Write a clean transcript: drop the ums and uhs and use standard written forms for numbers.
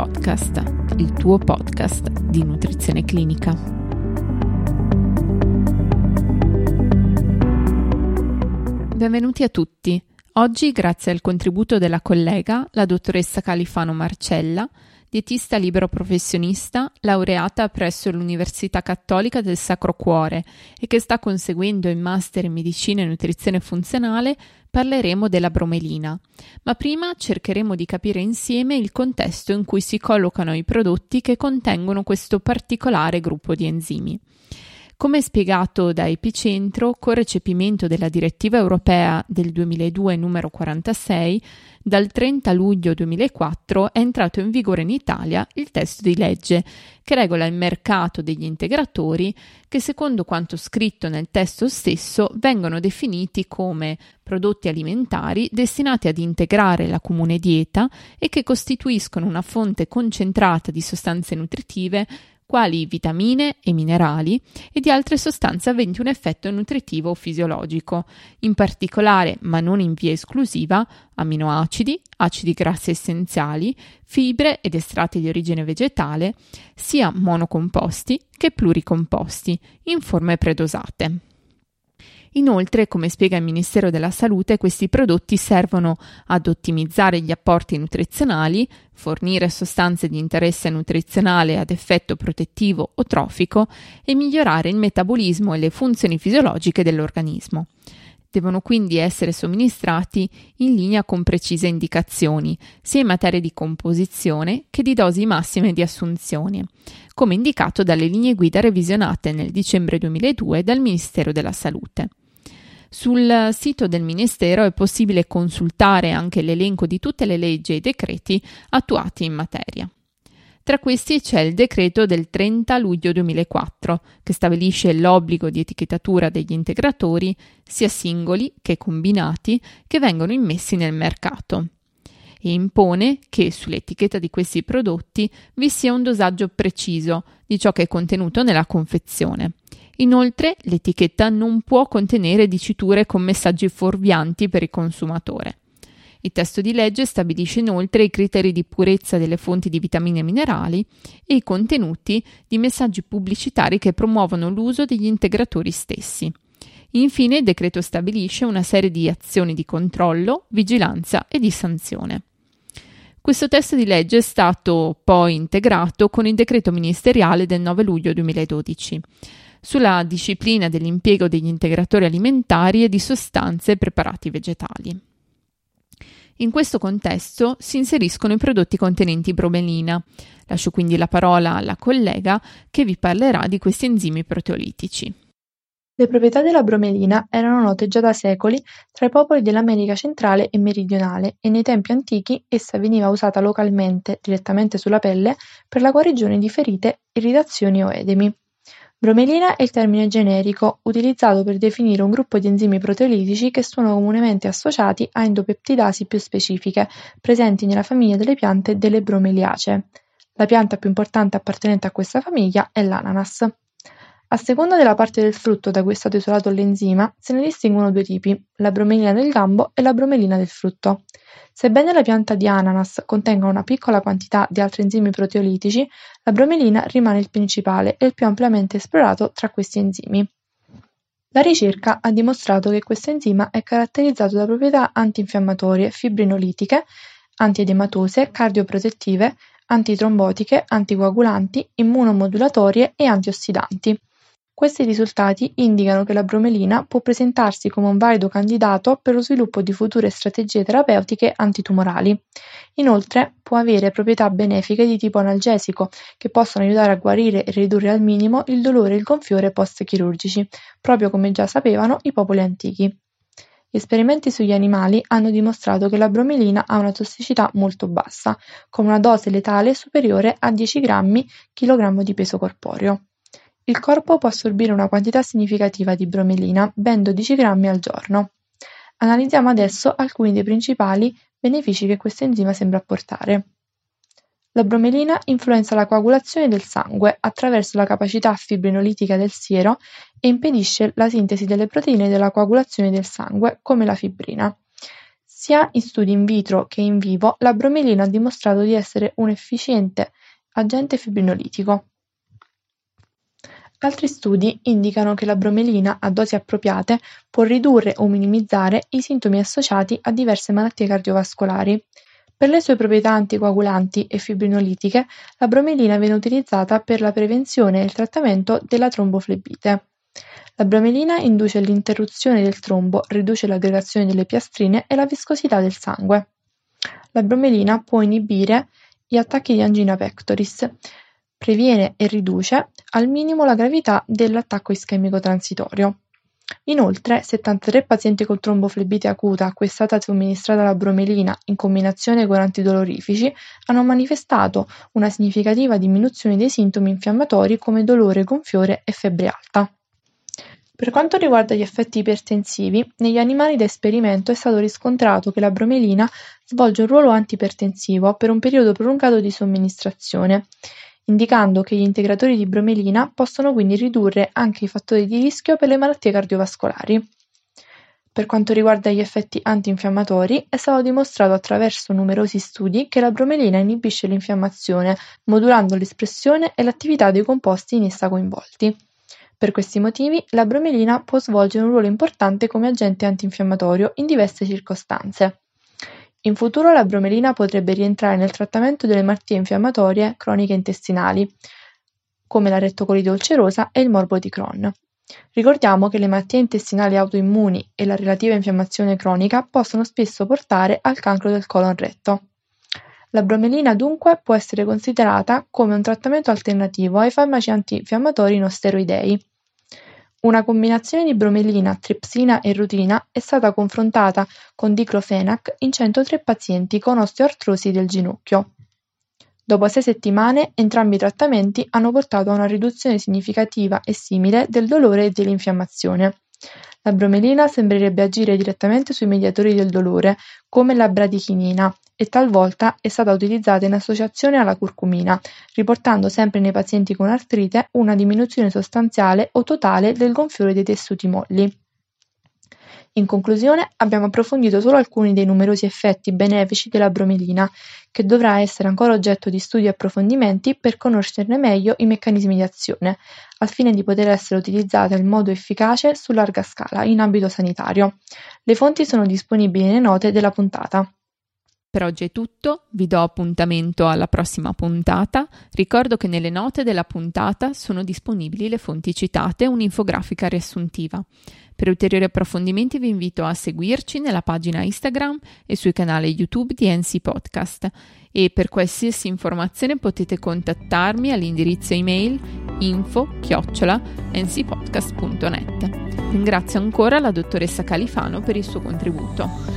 Podcast, il tuo podcast di nutrizione clinica. Benvenuti a tutti. Oggi, grazie al contributo della collega, la dottoressa Califano Marcella, dietista libero professionista, laureata presso l'Università Cattolica del Sacro Cuore e che sta conseguendo il Master in Medicina e Nutrizione Funzionale, parleremo della bromelina. Ma prima cercheremo di capire insieme il contesto in cui si collocano i prodotti che contengono questo particolare gruppo di enzimi. Come spiegato da Epicentro, con recepimento della direttiva europea del 2002 numero 46, dal 30 luglio 2004 è entrato in vigore in Italia il testo di legge che regola il mercato degli integratori che, secondo quanto scritto nel testo stesso, vengono definiti come prodotti alimentari destinati ad integrare la comune dieta e che costituiscono una fonte concentrata di sostanze nutritive quali vitamine e minerali e di altre sostanze aventi un effetto nutritivo o fisiologico, in particolare, ma non in via esclusiva, amminoacidi, acidi grassi essenziali, fibre ed estratti di origine vegetale, sia monocomposti che pluricomposti, in forme predosate. Inoltre, come spiega il Ministero della Salute, questi prodotti servono ad ottimizzare gli apporti nutrizionali, fornire sostanze di interesse nutrizionale ad effetto protettivo o trofico e migliorare il metabolismo e le funzioni fisiologiche dell'organismo. Devono quindi essere somministrati in linea con precise indicazioni, sia in materia di composizione che di dosi massime di assunzione, come indicato dalle linee guida revisionate nel dicembre 2002 dal Ministero della Salute. Sul sito del Ministero è possibile consultare anche l'elenco di tutte le leggi e decreti attuati in materia. Tra questi c'è il decreto del 30 luglio 2004, che stabilisce l'obbligo di etichettatura degli integratori, sia singoli che combinati, che vengono immessi nel mercato, e impone che sull'etichetta di questi prodotti vi sia un dosaggio preciso di ciò che è contenuto nella confezione. Inoltre, l'etichetta non può contenere diciture con messaggi fuorvianti per il consumatore. Il testo di legge stabilisce inoltre i criteri di purezza delle fonti di vitamine e minerali e i contenuti di messaggi pubblicitari che promuovono l'uso degli integratori stessi. Infine, il decreto stabilisce una serie di azioni di controllo, vigilanza e di sanzione. Questo testo di legge è stato poi integrato con il decreto ministeriale del 9 luglio 2012 sulla disciplina dell'impiego degli integratori alimentari e di sostanze e preparati vegetali. In questo contesto si inseriscono i prodotti contenenti bromelina. Lascio quindi la parola alla collega che vi parlerà di questi enzimi proteolitici. Le proprietà della bromelina erano note già da secoli tra i popoli dell'America centrale e meridionale e nei tempi antichi essa veniva usata localmente, direttamente sulla pelle, per la guarigione di ferite, irritazioni o edemi. Bromelina è il termine generico utilizzato per definire un gruppo di enzimi proteolitici che sono comunemente associati a endopeptidasi più specifiche, presenti nella famiglia delle piante delle bromeliacee. La pianta più importante appartenente a questa famiglia è l'ananas. A seconda della parte del frutto da cui è stato isolato l'enzima, se ne distinguono due tipi, la bromelina del gambo e la bromelina del frutto. Sebbene la pianta di ananas contenga una piccola quantità di altri enzimi proteolitici, la bromelina rimane il principale e il più ampiamente esplorato tra questi enzimi. La ricerca ha dimostrato che questo enzima è caratterizzato da proprietà antinfiammatorie, fibrinolitiche, antiedematose, cardioprotettive, antitrombotiche, anticoagulanti, immunomodulatorie e antiossidanti. Questi risultati indicano che la bromelina può presentarsi come un valido candidato per lo sviluppo di future strategie terapeutiche antitumorali. Inoltre, può avere proprietà benefiche di tipo analgesico, che possono aiutare a guarire e ridurre al minimo il dolore e il gonfiore post-chirurgici, proprio come già sapevano i popoli antichi. Gli esperimenti sugli animali hanno dimostrato che la bromelina ha una tossicità molto bassa, con una dose letale superiore a 10 grammi chilogrammo di peso corporeo. Il corpo può assorbire una quantità significativa di bromelina, ben 12 grammi al giorno. Analizziamo adesso alcuni dei principali benefici che questo enzima sembra apportare. La bromelina influenza la coagulazione del sangue attraverso la capacità fibrinolitica del siero e impedisce la sintesi delle proteine della coagulazione del sangue, come la fibrina. Sia in studi in vitro che in vivo, la bromelina ha dimostrato di essere un efficiente agente fibrinolitico. Altri studi indicano che la bromelina, a dosi appropriate, può ridurre o minimizzare i sintomi associati a diverse malattie cardiovascolari. Per le sue proprietà anticoagulanti e fibrinolitiche, la bromelina viene utilizzata per la prevenzione e il trattamento della tromboflebite. La bromelina induce l'interruzione del trombo, riduce l'aggregazione delle piastrine e la viscosità del sangue. La bromelina può inibire gli attacchi di angina pectoris, previene e riduce al minimo la gravità dell'attacco ischemico transitorio. Inoltre, 73 pazienti con tromboflebite acuta a cui è stata somministrata la bromelina in combinazione con antidolorifici hanno manifestato una significativa diminuzione dei sintomi infiammatori come dolore, gonfiore e febbre alta. Per quanto riguarda gli effetti ipertensivi, negli animali da esperimento è stato riscontrato che la bromelina svolge un ruolo antipertensivo per un periodo prolungato di somministrazione, indicando che gli integratori di bromelina possono quindi ridurre anche i fattori di rischio per le malattie cardiovascolari. Per quanto riguarda gli effetti antinfiammatori, è stato dimostrato attraverso numerosi studi che la bromelina inibisce l'infiammazione, modulando l'espressione e l'attività dei composti in essa coinvolti. Per questi motivi, la bromelina può svolgere un ruolo importante come agente antinfiammatorio in diverse circostanze. In futuro la bromelina potrebbe rientrare nel trattamento delle malattie infiammatorie croniche intestinali, come la rettocolite ulcerosa e il morbo di Crohn. Ricordiamo che le malattie intestinali autoimmuni e la relativa infiammazione cronica possono spesso portare al cancro del colon retto. La bromelina dunque può essere considerata come un trattamento alternativo ai farmaci antinfiammatori non steroidei. Una combinazione di bromelina, tripsina e rutina è stata confrontata con diclofenac in 103 pazienti con osteoartrosi del ginocchio. Dopo 6 settimane, entrambi i trattamenti hanno portato a una riduzione significativa e simile del dolore e dell'infiammazione. La bromelina sembrerebbe agire direttamente sui mediatori del dolore, come la bradichinina, e talvolta è stata utilizzata in associazione alla curcumina, riportando sempre nei pazienti con artrite una diminuzione sostanziale o totale del gonfiore dei tessuti molli. In conclusione, abbiamo approfondito solo alcuni dei numerosi effetti benefici della bromelina, che dovrà essere ancora oggetto di studi e approfondimenti per conoscerne meglio i meccanismi di azione, al fine di poter essere utilizzata in modo efficace su larga scala in ambito sanitario. Le fonti sono disponibili nelle note della puntata. Per oggi è tutto, vi do appuntamento alla prossima puntata. Ricordo che nelle note della puntata sono disponibili le fonti citate e un'infografica riassuntiva. Per ulteriori approfondimenti vi invito a seguirci nella pagina Instagram e sul canale YouTube di NC Podcast. E per qualsiasi informazione potete contattarmi all'indirizzo email info@ncpodcast.net. Ringrazio ancora la dottoressa Califano per il suo contributo.